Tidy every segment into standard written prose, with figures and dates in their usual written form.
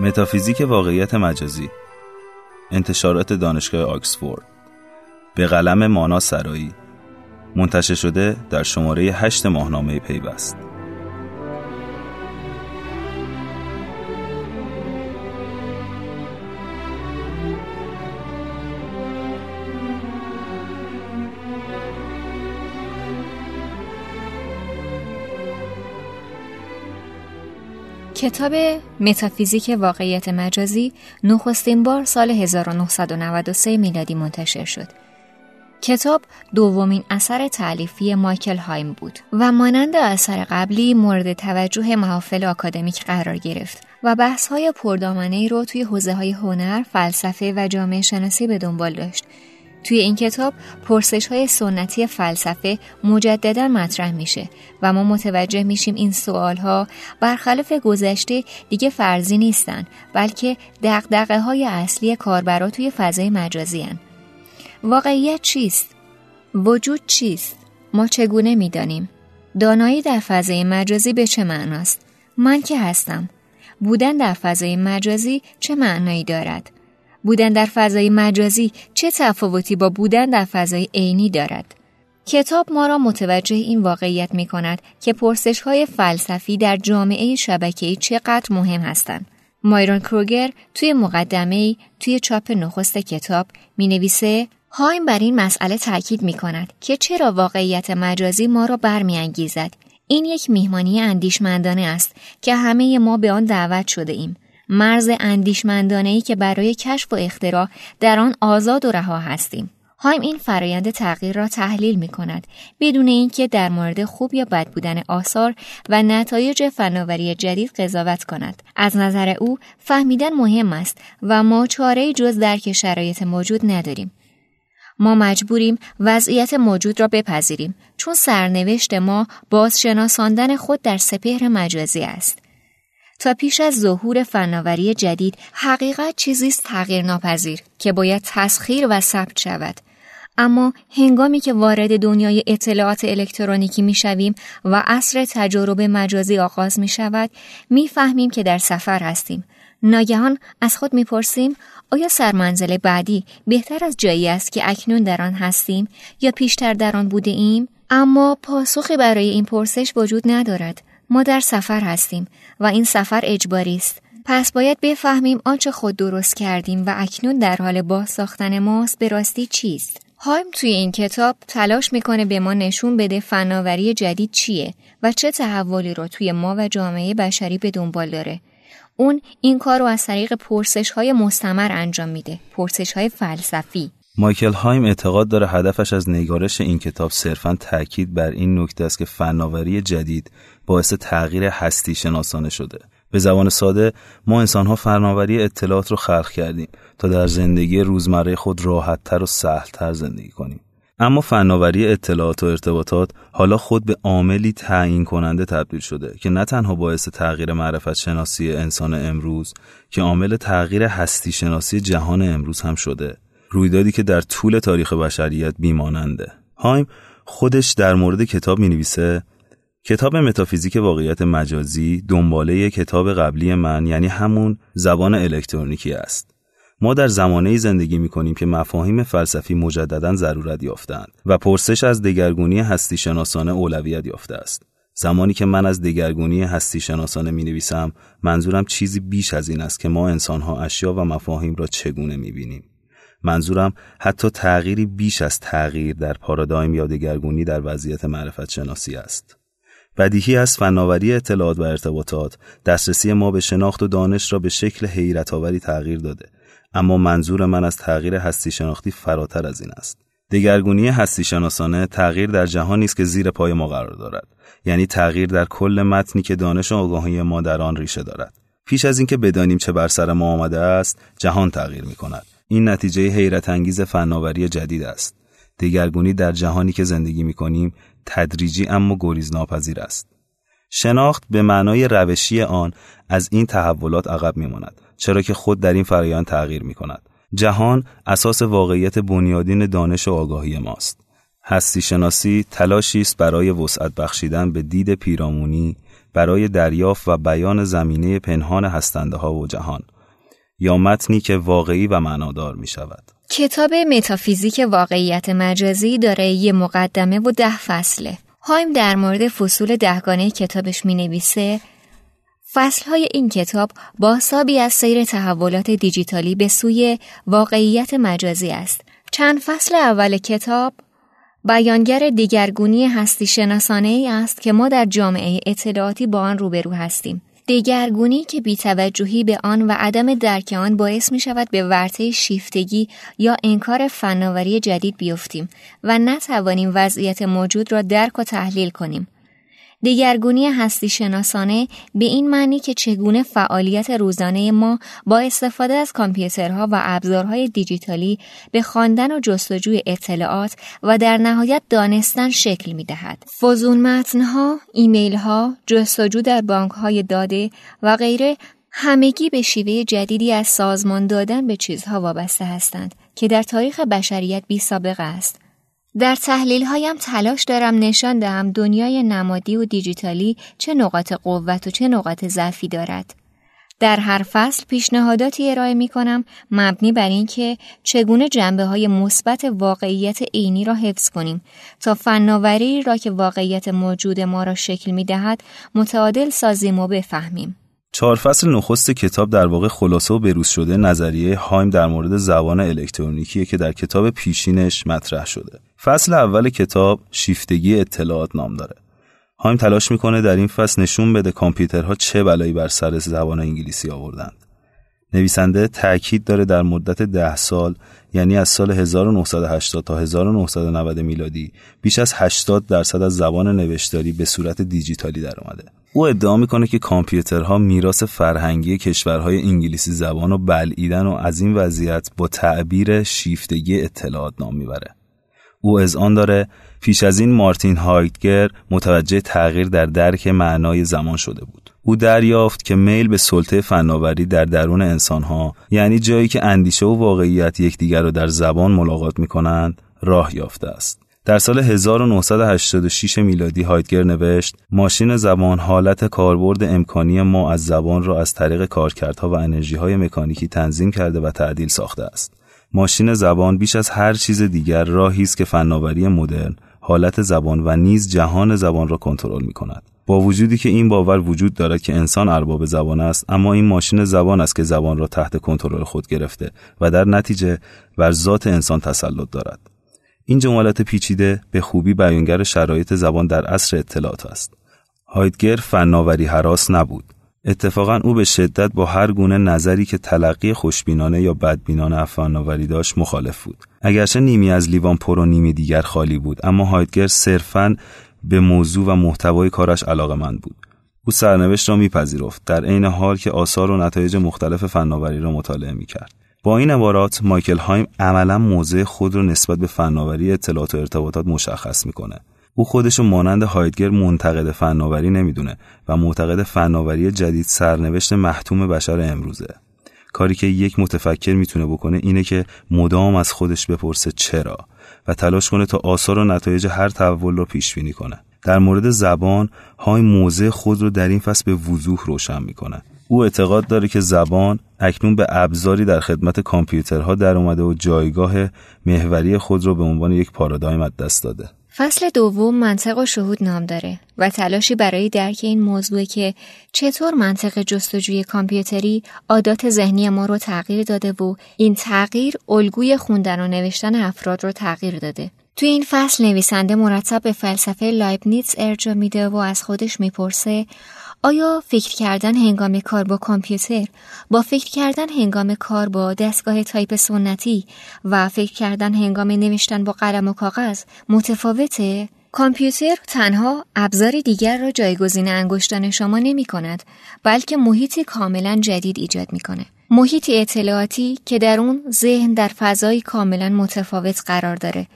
متافیزیک واقعیت مجازی، انتشارات دانشگاه آکسفورد، به قلم مانا سرایی، منتشر شده در شماره 8 ماهنامه پیوست. کتاب متافیزیک واقعیت مجازی نخستین بار سال 1993 میلادی منتشر شد. کتاب دومین اثر تألیفی مایکل هایم بود و مانند اثر قبلی مورد توجه محافل آکادمیک قرار گرفت و بحث‌های پردامنه‌ای رو توی حوزه‌های هنر، فلسفه و جامعه شناسی به دنبال داشت. توی این کتاب پرسش‌های سنتی فلسفه مجدداً مطرح میشه و ما متوجه میشیم این سوال‌ها برخلاف گذشته دیگه فرضی نیستن، بلکه دغدغه‌های اصلی کاربرا توی فضای مجازی هن. واقعیت چیست؟ وجود چیست؟ ما چگونه میدانیم؟ دانایی در فضای مجازی به چه معناست؟ من که هستم؟ بودن در فضای مجازی چه معنایی دارد؟ بودن در فضای مجازی چه تفاوتی با بودن در فضای عینی دارد؟ کتاب ما را متوجه این واقعیت می کند که پرسش‌های فلسفی در جامعه شبکه‌ای چقدر مهم هستند. مایرون کروگر توی مقدمه‌ای توی چاپ نخست کتاب می نویسه هایم بر این مسئله تأکید می کند که چرا واقعیت مجازی ما را برمی انگیزد. این یک میهمانی اندیشمندانه است که همه ما به آن دعوت شده ایم. مرز اندیشمندانه‌ای که برای کشف و اختراع در آن آزاد و رها هستیم. هایم این فرایند تغییر را تحلیل می‌کند بدون اینکه در مورد خوب یا بد بودن آثار و نتایج فناوری جدید قضاوت کند. از نظر او فهمیدن مهم است و ما چاره‌ای جز درک شرایط موجود نداریم. ما مجبوریم وضعیت موجود را بپذیریم چون سرنوشت ما بازشناساندن خود در سپهر مجازی است. تا پیش از ظهور فناوری جدید، حقیقت چیزیست تغییر ناپذیر که باید تسخیر و ثبت شود. اما هنگامی که وارد دنیای اطلاعات الکترونیکی می شویم و عصر تجربه مجازی آغاز می شود، می فهمیم که در سفر هستیم. ناگهان از خود می پرسیم آیا سرمنزل بعدی بهتر از جایی است که اکنون در آن هستیم یا پیشتر در آن بوده ایم؟ اما پاسخی برای این پرسش وجود ندارد. ما در سفر هستیم و این سفر اجباری است. پس باید بفهمیم آنچه خود درست کردیم و اکنون در حال بازساختن ماست به راستی چیست. هایم توی این کتاب تلاش میکنه به ما نشون بده فناوری جدید چیه و چه تحولی رو توی ما و جامعه بشری به دنبال داره. اون این کار رو از طریق پرسش‌های مستمر انجام میده، پرسش‌های فلسفی. مایکل هایم اعتقاد داره هدفش از نگارش این کتاب صرفاً تأکید بر این نکته است که فناوری جدید باعث تغییر هستی شناسانه شده. به زبان ساده، ما انسان‌ها فناوری اطلاعات رو خلق کردیم تا در زندگی روزمره خود راحت‌تر و سهل‌تر زندگی کنیم. اما فناوری اطلاعات و ارتباطات حالا خود به عاملی تعیین کننده تبدیل شده که نه تنها باعث تغییر معرفت شناسی انسان امروز که عامل تغییر هستی شناسی جهان امروز هم شده. رویدادی که در طول تاریخ بشریت بیماننده. هایم خودش در مورد کتاب می‌نویسه: کتاب متافیزیک واقعیت مجازی دنباله کتاب قبلی من، یعنی همون زبان الکترونیکی است. ما در زمانه‌ای زندگی می‌کنیم که مفاهیم فلسفی مجدداً ضرورت یافتند و پرسش از دگرگونی هستی شناسانه اولویت یافته است. زمانی که من از دگرگونی هستی شناسانه می‌نویسم، منظورم چیزی بیش از این است که ما انسان‌ها اشیا و مفاهیم را چگونه می‌بینیم. منظورم حتی تغییری بیش از تغییر در پارادایم یا دگرگونی در وضعیت معرفت شناسی است. بدیهی از فناوری اطلاعات و ارتباطات دسترسی ما به شناخت و دانش را به شکل حیرت‌آوری تغییر داده، اما منظور من از تغییر هستی شناختی فراتر از این است. دگرگونی هستی شناسانه تغییر در جهانی است که زیر پای ما قرار دارد، یعنی تغییر در کل متنی که دانش و آگاهی ما در آن ریشه دارد. پیش از اینکه بدانیم چه بر سر ما آمده است، جهان تغییر می‌کند. این نتیجه حیرت انگیز فناوری جدید است. دگرگونی در جهانی که زندگی می‌کنیم تدریجی اما گریزناپذیر است. شناخت به معنای روشی آن از این تحولات عقب می‌ماند، چرا که خود در این فرآیند تغییر می‌کند. جهان اساس واقعیت بنیادین دانش و آگاهی ماست. هستی شناسی تلاشی است برای وسعت بخشیدن به دید پیرامونی برای دریافت و بیان زمینه پنهان هستنده ها و جهان، یا متنی که واقعی و معنادار می شود. کتاب متافیزیک واقعیت مجازی داره یه مقدمه و 10 فصله. هایم در مورد فصول 10گانه کتابش می نویسه: فصلهای این کتاب بازتابی از سیر تحولات دیجیتالی به سوی واقعیت مجازی است. چند فصل اول کتاب بیانگر دگرگونی هستی شناسانه ای است که ما در جامعه اطلاعاتی با آن روبرو هستیم. دگرگونی که بی‌توجهی به آن و عدم درک آن باعث می شود به ورطه شیفتگی یا انکار فناوری جدید بیفتیم و نتوانیم وضعیت موجود را درک و تحلیل کنیم. دگرگونی هستی شناسانه به این معنی که چگونه فعالیت روزانه ما با استفاده از کامپیوترها و ابزارهای دیجیتالی به خواندن و جستجوی اطلاعات و در نهایت دانستن شکل می‌دهد. فزون متن‌ها، ایمیل‌ها، جستجو در بانک‌های داده و غیره همگی به شیوه جدیدی از سازمان دادن به چیزها وابسته هستند که در تاریخ بشریت بی‌سابقه است. در تحلیل‌هایم تلاش دارم نشان دهم دنیای نمادی و دیجیتالی چه نقاط قوت و چه نقاط ضعفی دارد. در هر فصل پیشنهاداتی ارائه می‌کنم مبنی بر اینکه چگونه جنبه‌های مثبت واقعیت عینی را حفظ کنیم تا فناوری را که واقعیت موجود ما را شکل می‌دهد متعادل سازیم و بفهمیم. 4 فصل نخست کتاب در واقع خلاصه و بروز شده نظریه هایم در مورد زبان الکترونیکی که در کتاب پیشینش مطرح شده. فصل اول کتاب شیفتگی اطلاعات نام داره. هایم تلاش میکنه در این فصل نشون بده کامپیوترها چه بلایی بر سر زبان انگلیسی آوردند. نویسنده تأکید داره در مدت 10 سال، یعنی از سال 1980 تا 1990 میلادی، بیش از 80% از زبان نوشتاری به صورت دیجیتالی در اومده. او ادعا میکنه که کامپیوترها میراث فرهنگی کشورهای انگلیسی زبان رو بلعیدن و از این وضعیت با تعبیر شیفتگی اطلاعات نام میبره. او از آن داره پیش از این مارتین هایدگر متوجه تغییر در درک معنای زمان شده بود. او دریافت که میل به سلطه فناوری در درون انسانها، یعنی جایی که اندیشه و واقعیت یکدیگر را در زبان ملاقات می‌کنند، راه یافته است. در سال 1986 میلادی هایدگر نوشت: ماشین زبان حالت کاربرد امکانی ما از زبان را از طریق کارکردها و انرژی‌های مکانیکی تنظیم کرده و تعدیل ساخته است. ماشین زبان بیش از هر چیز دیگر راهی است که فناوری مدرن حالت زبان و نیز جهان زبان را کنترل می‌کند. با وجودی که این باور وجود دارد که انسان ارباب زبان است، اما این ماشین زبان است که زبان را تحت کنترل خود گرفته و در نتیجه بر ذات انسان تسلط دارد. این جملات پیچیده به خوبی بیانگر شرایط زبان در عصر اطلاعات است. هایدگر فناوری هراس نبود. اتفاقا او به شدت با هر گونه نظری که تلقی خوشبینانه یا بدبینانه فناوری داشت مخالف بود. اگرچه نیمی از لیوان پر و نیمی دیگر خالی بود، اما هایدگر صرفاً به موضوع و محتوای کارش علاقه‌مند بود. او سرنوشت را میپذیرفت، در عین حال که آثار و نتایج مختلف فناوری را مطالعه میکرد. با این عبارات مایکل هایم عملاً موضع خود را نسبت به فناوری اطلاعات و ارتباطات مشخص میکنه. او خودش مانند هایدگر منتقد فناوری نمیدونه و معتقد فناوری جدید سرنوشت محتوم بشر امروزه. کاری که یک متفکر میتونه بکنه اینه که مدام از خودش بپرسه چرا و تلاش کنه تا آثار و نتایج هر تحول رو پیش بینی کنه. در مورد زبان، هایم موضع خود رو در این فصل به وضوح روشن میکنه. او اعتقاد داره که زبان اکنون به ابزاری در خدمت کامپیوترها در اومده و جایگاه محوری خود رو به عنوان یک پارادایم از دست داده. فصل دوم منطق و شهود نام داره و تلاشی برای درک این موضوع که چطور منطق جستجوی کامپیوتری عادات ذهنی ما رو تغییر داده و این تغییر الگوی خوندن و نوشتن افراد رو تغییر داده. تو این فصل نویسنده مرتب به فلسفه لایبنیتس ارجاع میده و از خودش میپرسه آیا فکر کردن هنگام کار با کامپیوتر با فکر کردن هنگام کار با دستگاه تایپ سنتی و فکر کردن هنگام نوشتن با قلم و کاغذ متفاوته؟ کامپیوتر تنها ابزار دیگر را جایگزین انگشتان شما نمی کند، بلکه محیطی کاملا جدید ایجاد می کنه. محیطی اطلاعاتی که در اون ذهن در فضایی کاملا متفاوت قرار داره،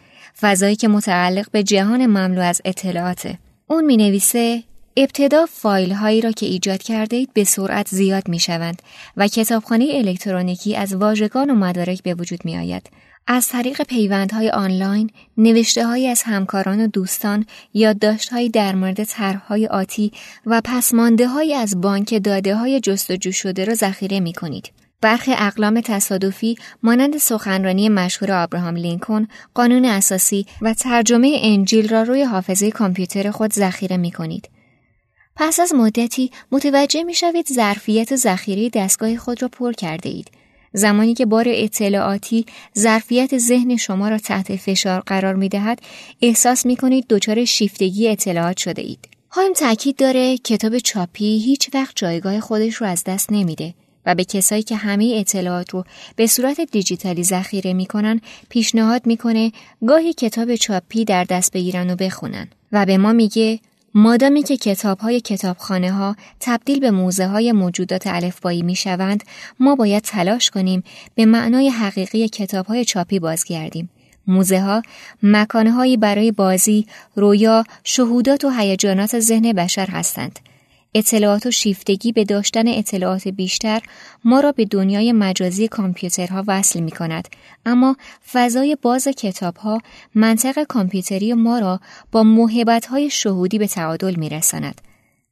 فضایی که متعلق به جهان مملو از اطلاعاته. اون می نویسه: ابتدا فایل هایی را که ایجاد کرده اید به سرعت زیاد می شوند و کتابخانه الکترونیکی از واژگان و مدارک به وجود می آید. از طریق پیوندهای آنلاین، نوشته‌هایی از همکاران و دوستان، یادداشت‌هایی در مورد طرح‌های آتی و پسمانده‌هایی از بانک داده‌های جستجو شده را ذخیره می‌کنید. برخی اقلام تصادفی مانند سخنرانی مشهور آبراهام لینکلن، قانون اساسی و ترجمه انجیل را روی حافظه کامپیوتر خود ذخیره می‌کنید. پس از مدتی متوجه می‌شوید ظرفیت ذخیره دستگاه خود را پر کرده اید. زمانی که بار اطلاعاتی ظرفیت ذهن شما را تحت فشار قرار می‌دهد، احساس می‌کنید دچار شیفتگی اطلاعات شده اید. هایم تأکید داره کتاب چاپی هیچ وقت جایگاه خودش رو از دست نمیده و به کسایی که همه اطلاعات رو به صورت دیجیتالی ذخیره می‌کنن پیشنهاد می‌کنه گاهی کتاب چاپی در دست بگیرن و بخونن و به ما میگه مادامی که کتاب‌های کتابخانه‌ها تبدیل به موزه‌های موجودات الفبایی می‌شوند، ما باید تلاش کنیم به معنای حقیقی کتاب‌های چاپی بازگردیم. موزه‌ها مکان‌هایی برای بازی، رویا، شهودات و هیجانات ذهن بشر هستند. اطلاعات و شیفتگی به داشتن اطلاعات بیشتر ما را به دنیای مجازی کامپیوترها وصل می کند، اما فضای باز کتابها منطق کامپیوتری ما را با موهبت‌های شهودی به تعادل می رساند.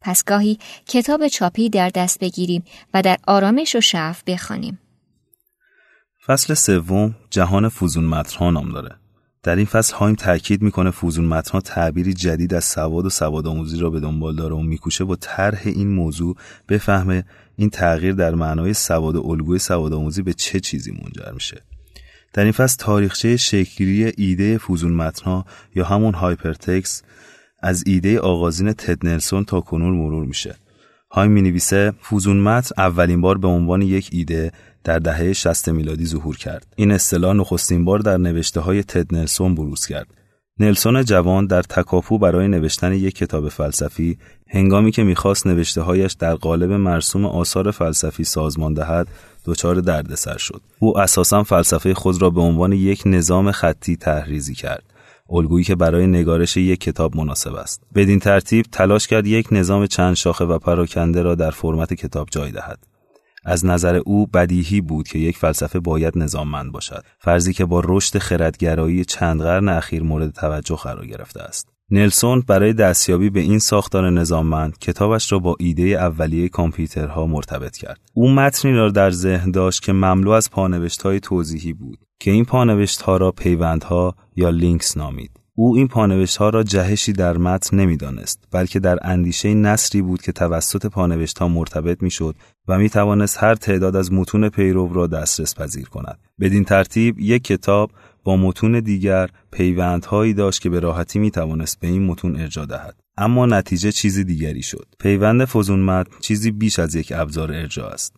پس گاهی کتاب چاپی در دست بگیریم و در آرامش و شعف بخوانیم. فصل سوم جهان فوزون متن‌ها نام داره. در این فصل هایم تاکید میکنه فوزون متن‌ها تعبیری جدید از سواد و سوادآموزی را به دنبال داره و میکوشه با طرح این موضوع بفهمه این تغییر در معنای سواد و الگوی سوادآموزی به چه چیزی منجر میشه. در این فصل تاریخچه شکلی ایده فوزون متن‌ها یا همون هایپرتکست از ایده آغازین تد نلسون تا کنون مرور میشه. هایم مینویسه فوزون متن اولین بار به عنوان یک ایده در دهه 60 میلادی ظهور کرد. این اصطلاح نخستین بار در نوشته‌های تد نلسون بروز کرد. نلسون جوان در تکاپو برای نوشتن یک کتاب فلسفی، هنگامی که می‌خواست نوشته‌هایش در قالب مرسوم آثار فلسفی سازمان دهد، دچار دردسر شد. او اساساً فلسفه خود را به عنوان یک نظام خطی تحریزی کرد، الگویی که برای نگارش یک کتاب مناسب است. بدین ترتیب تلاش کرد یک نظام چند شاخه و پراکنده را در فرمت کتاب جای دهد. از نظر او بدیهی بود که یک فلسفه باید نظاممند باشد، فرضی که با رشد خردگرایی چند قرن اخیر مورد توجه قرار گرفته است. نلسون برای دستیابی به این ساختار نظاممند کتابش را با ایده اولیه کامپیوترها مرتبط کرد. او متنی را در ذهن داشت که مملو از پانوشت‌های توضیحی بود که این پانوشت‌ها را پیوندها یا لینکس نامید. او این پانوشت‌ها را جهشی در متن نمی‌دانست، بلکه در اندیشه نثری بود که توسط پانوشت‌ها مرتبط می‌شد و می‌توانست هر تعداد از متون پیرو را دسترس پذیر کند. بدین ترتیب یک کتاب با متون دیگر پیوندهایی داشت که به راحتی می‌توانست به این متون ارجاع دهد. اما نتیجه چیزی دیگری شد. پیوند فوزون متن چیزی بیش از یک ابزار ارجاع است.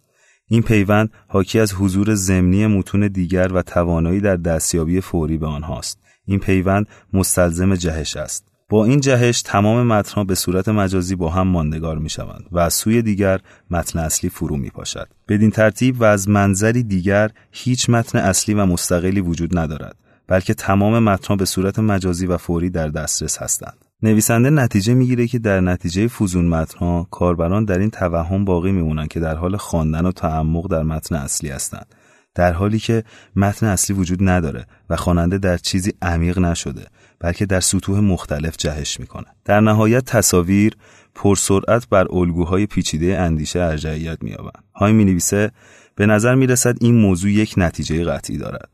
این پیوند حاکی از حضور ضمنی متون دیگر و توانایی در دستیابی فوری به آنهاست. این پیوند مستلزم جهش است. با این جهش تمام متن‌ها به صورت مجازی با هم ماندگار می‌شوند و از سوی دیگر متن اصلی فرو می‌پاشد. بدین ترتیب و از منظری دیگر هیچ متن اصلی و مستقلی وجود ندارد، بلکه تمام متن‌ها به صورت مجازی و فوری در دسترس هستند. نویسنده نتیجه می‌گیره که در نتیجه فوزون متن‌ها کاربران در این توهم باقی می‌مونند که در حال خواندن و تعمق در متن اصلی هستند، در حالی که متن اصلی وجود نداره و خواننده در چیزی عمیق نشده، بلکه در سطوح مختلف جهش میکنه. در نهایت تصاویر پرسرعت بر الگوهای پیچیده اندیشه ارجحیت مییابند. هایم مینویسه به نظر میرسد این موضوع یک نتیجه قطعی دارد.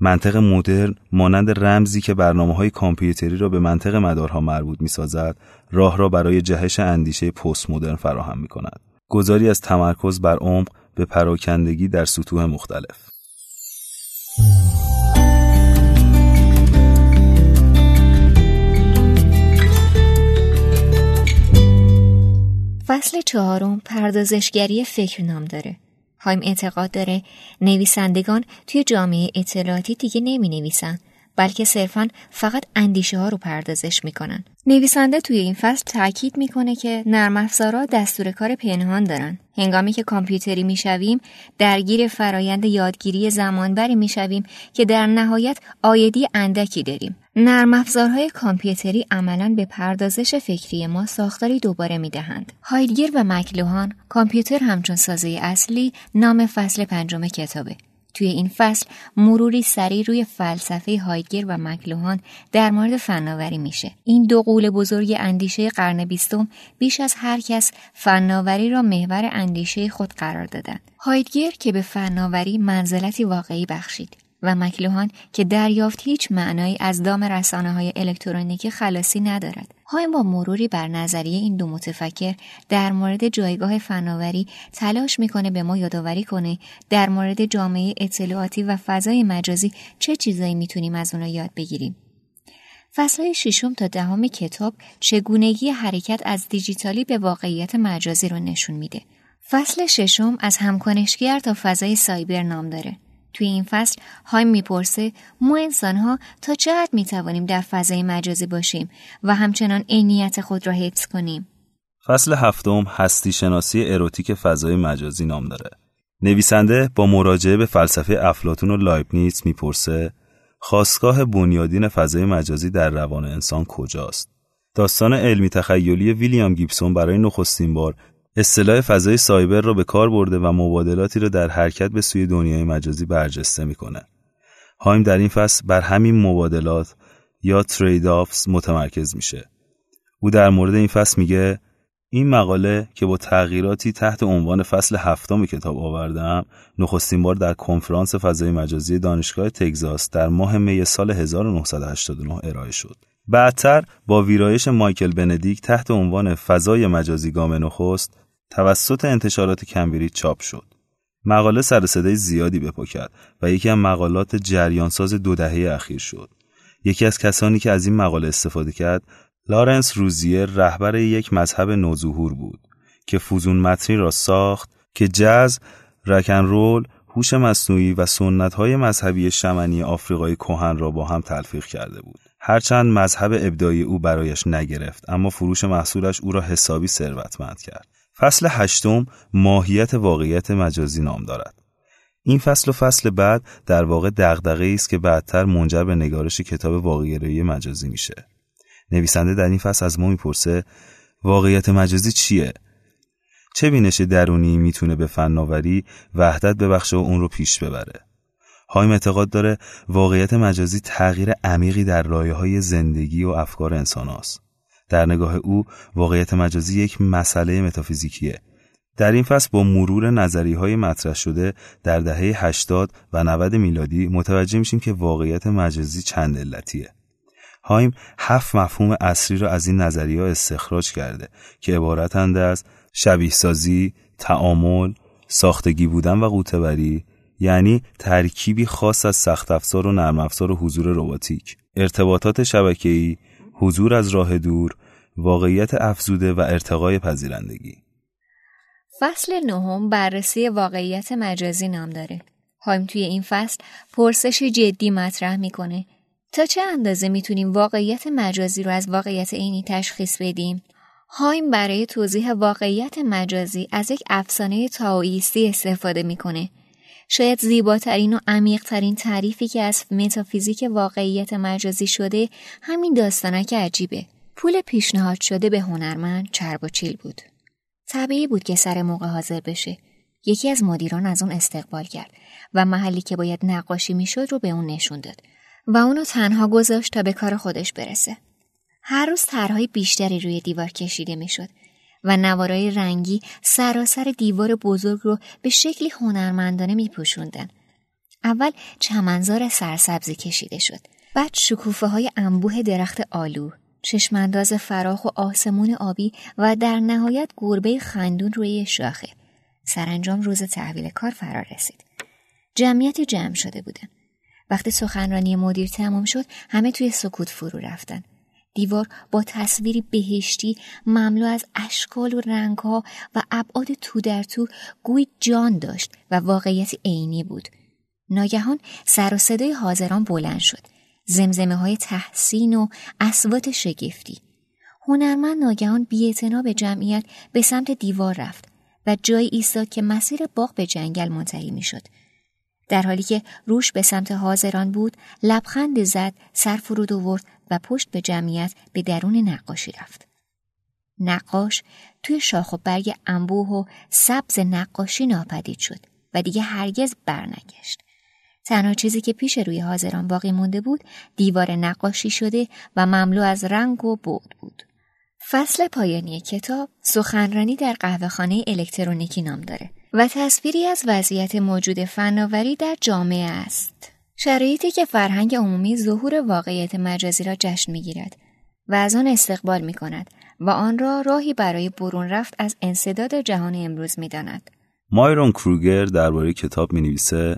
منطق مدرن مانند رمزی که برنامه‌های کامپیوتری را به منطق مدارها مربوط میسازد، راه را برای جهش اندیشه پست مدرن فراهم میکند. گذاری از تمرکز بر عمق به پراکندگی در سطوح مختلف. فصل چهارم پردازشگری فکر نام داره. هایم اعتقاد داره نویسندگان توی جامعه اطلاعاتی دیگه نمی نویسن، بلکه صرفاً فقط اندیشه ها رو پردازش میکنن. نویسنده توی این فصل تاکید میکنه که نرم افزارها دستور کار پنهان دارن. هنگامی که کامپیوتری میشویم، درگیر فرایند یادگیری زمانبری میشویم که در نهایت عایدی اندکی داریم. نرم افزارهای کامپیوتری عملاً به پردازش فکری ما ساختاری دوباره میدهند. هایدگر و مکلوهان کامپیوتر همچون سازه اصلی نام فصل پنجم کتابه. توی این فصل مروری سریع روی فلسفه هایدگر و مکلوهان در مورد فناوری میشه. این دو غول بزرگ اندیشه قرن بیستم بیش از هر کس فناوری را محور اندیشه خود قرار دادند. هایدگر که به فناوری منزلتی واقعی بخشید و مکلوهان که دریافت هیچ معنایی از دام رسانه‌های الکترونیکی خلاصی ندارد. هایم با مروری بر نظریه این دو متفکر در مورد جایگاه فناوری تلاش میکنه به ما یادآوری کنه در مورد جامعه اطلاعاتی و فضای مجازی چه چیزایی میتونیم از اونها یاد بگیریم. فصل‌های 6 تا 10 کتاب چگونگی حرکت از دیجیتالی به واقعیت مجازی رو نشون میده. فصل 6 از همکنشگر تا فضای سایبر نام داره. توی این فصل هایم میپرسه ما انسان‌ها تا چه حد میتوانیم در فضای مجازی باشیم و همچنان عینیت خود را حفظ کنیم. فصل 7 هستی شناسی اروتیک فضای مجازی نام داره. نویسنده با مراجعه به فلسفه افلاتون و لایبنیتس میپرسه خاستگاه بنیادین فضای مجازی در روان انسان کجاست؟ داستان علمی تخیلی ویلیام گیبسون برای نخستین بار اصطلاح فضای سایبر را به کار برده و مبادلاتی را در حرکت به سوی دنیای مجازی برجسته می‌کند. هایم در این فصل بر همین مبادلات یا ترید آفز متمرکز میشه. او در مورد این فصل میگه این مقاله که با تغییراتی تحت عنوان فصل 7 کتاب آوردم نخستین بار در کنفرانس فضای مجازی دانشگاه تگزاس در ماه می سال 1989 ارائه شد. بعدتر با ویرایش مایکل بندیک تحت عنوان فضای مجازی گام نخست توسط انتشارات کمبریج چاپ شد. مقاله سر و صدای زیادی به پا کرد و یکی از مقالات جریانساز 2 دهه اخیر شد. یکی از کسانی که از این مقاله استفاده کرد لارنس روزیر رهبر یک مذهب نوظهور بود که فوزون متنی را ساخت که جاز، راک اند رول، هوش مصنوعی و سنت‌های مذهبی شمنی آفریقای کهن را با هم تلفیق کرده بود. هرچند مذهب ابداعی او برایش نگرفت اما فروش محصولش او را حسابی ثروتمند کرد. فصل 8 ماهیت واقعیت مجازی نام دارد. این فصل و فصل بعد در واقع دغدغه‌ای است که بعدتر منجر به نگارش کتاب واقع‌گرایی مجازی میشه. نویسنده در این فصل از ما میپرسه واقعیت مجازی چیه؟ چه بینش درونی میتونه به فناوری وحدت ببخشه و اون رو پیش ببره؟ هایم اعتقاد داره واقعیت مجازی تغییر عمیقی در لایه‌های زندگی و افکار انسان هاست. در نگاه او واقعیت مجازی یک مسئله متافیزیکیه. در این فصل با مرور نظریه‌های مطرح شده در دهه 80 و 90 میلادی متوجه میشیم که واقعیت مجازی چند علتیه. هایم 7 مفهوم اصلی را از این نظریه‌ها استخراج کرده که عبارتند از شبیه‌سازی، تعامل، ساختگی بودن و قوطه‌وری، یعنی ترکیبی خاص از سخت افزار و نرم افزار و حضور رباتیک، ارتباطات شبکه‌ای، حضور از راه دور، واقعیت افزوده و ارتقای پذیرندگی. فصل 9 بررسی واقعیت مجازی نام داره. هایم توی این فصل پرسش جدی مطرح میکنه. تا چه اندازه میتونیم واقعیت مجازی رو از واقعیت عینی تشخیص بدیم؟ هایم برای توضیح واقعیت مجازی از یک افسانه تائوییستی استفاده میکنه. شاید زیباترین و عمیق‌ترین تعریفی که از متافیزیک واقعیت مجازی شده همین داستانه که عجیبه. پول پیشنهاد شده به هنرمند چرب و چیل بود. طبیعی بود که سر موقع حاضر بشه. یکی از مدیران از اون استقبال کرد و محلی که باید نقاشی میشد رو به اون نشون داد و اونو تنها گذاشت تا به کار خودش برسه. هر روز طرح‌های بیشتری روی دیوار کشیده میشد و نوارای رنگی سراسر دیوار بزرگ رو به شکلی هنرمندانه میپوشوندن. اول چمنزار سرسبزی کشیده شد. بعد شکوفه‌های انبوه درخت آلو، چشمانداز فراخ و آسمون آبی و در نهایت گربه خندون روی شاخه. سرانجام روز تحویل کار فرا رسید. جمعیت جمع شده بودن. وقتی سخنرانی مدیر تمام شد همه توی سکوت فرو رفتن. دیوار با تصویری بهشتی مملو از اشکال و رنگ‌ها و ابعاد تو در تو گویی جان داشت و واقعیت عینی بود. ناگهان سر و صدای حاضران بلند شد. زمزمه‌های تحسین و اصوات شگفتی. هنرمند ناگهان بی‌اعتنا به جمعیت به سمت دیوار رفت و جایی ایستاد که مسیر باغ به جنگل منتهی می‌شد. در حالی که روش به سمت حاضران بود، لبخند زد، سر فرود آورد و پشت به جمعیت به درون نقاشی رفت. نقاش توی شاخ و برگ انبوه و سبز نقاشی ناپدید شد و دیگه هرگز برنگشت. تنها چیزی که پیش روی حاضران باقی مونده بود دیوار نقاشی شده و مملو از رنگ و بعد بود. فصل پایانی کتاب سخنرانی در قهوه‌خانه الکترونیکی نام داره و تصویری از وضعیت موجود فناوری در جامعه است. شرایطی که فرهنگ عمومی ظهور واقعیت مجازی را جشن می‌گیرد و از آن استقبال می‌کند و آن را راهی برای برون رفت از انسداد جهان امروز می‌داند. مایرون کروگر درباره کتاب می‌نویسه: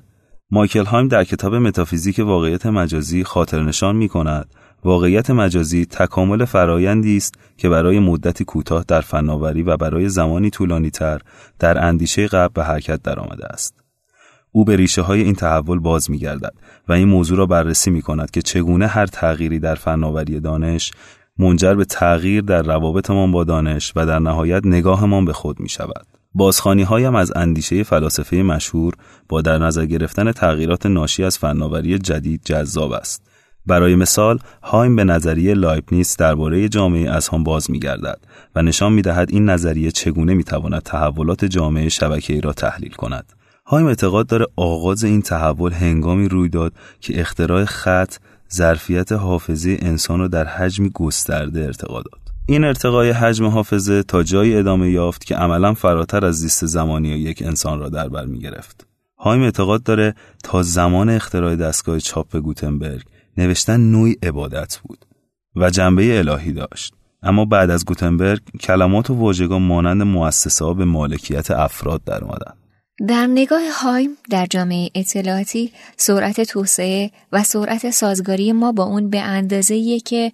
مایکل هایم در کتاب متافیزیک واقعیت مجازی خاطرنشان می‌کند واقعیت مجازی تکامل فرایندی است که برای مدتی کوتاه در فناوری و برای زمانی طولانی‌تر در اندیشه قبل به حرکت درآمده است. او به ریشه‌های این تحول باز می‌گردد و این موضوع را بررسی می‌کند که چگونه هر تغییری در فناوری دانش منجر به تغییر در روابطمان با دانش و در نهایت نگاهمان به خود می‌شود. بازخوانی‌هایم از اندیشه فلاسفه مشهور با در نظر گرفتن تغییرات ناشی از فناوری جدید جذاب است. برای مثال، هایم به نظریه لایبنیتس درباره جامعه از هم باز می‌گردد و نشان می‌دهد این نظریه چگونه می‌تواند تحولات جامعه شبکه‌ای را تحلیل کند. هایم اعتقاد دارد آغاز این تحول هنگامی روی داد که اختراع خط ظرفیت حافظه انسان را در حجمی گسترده ارتقا داد. این ارتقای حجم حافظه تا جایی ادامه یافت که عملاً فراتر از زیست زمانی یک انسان را در بر می‌گرفت. هایم اعتقاد دارد تا زمان اختراع دستگاه چاپ گوتنبرگ نوشتن نوعی عبادت بود و جنبه الهی داشت، اما بعد از گوتنبرگ کلمات و واژگان مانند مؤسسه‌ها به مالکیت افراد درآمدند. در نگاه هایم، در جامعه اطلاعاتی سرعت توسعه و سرعت سازگاری ما با اون به اندازه‌ای که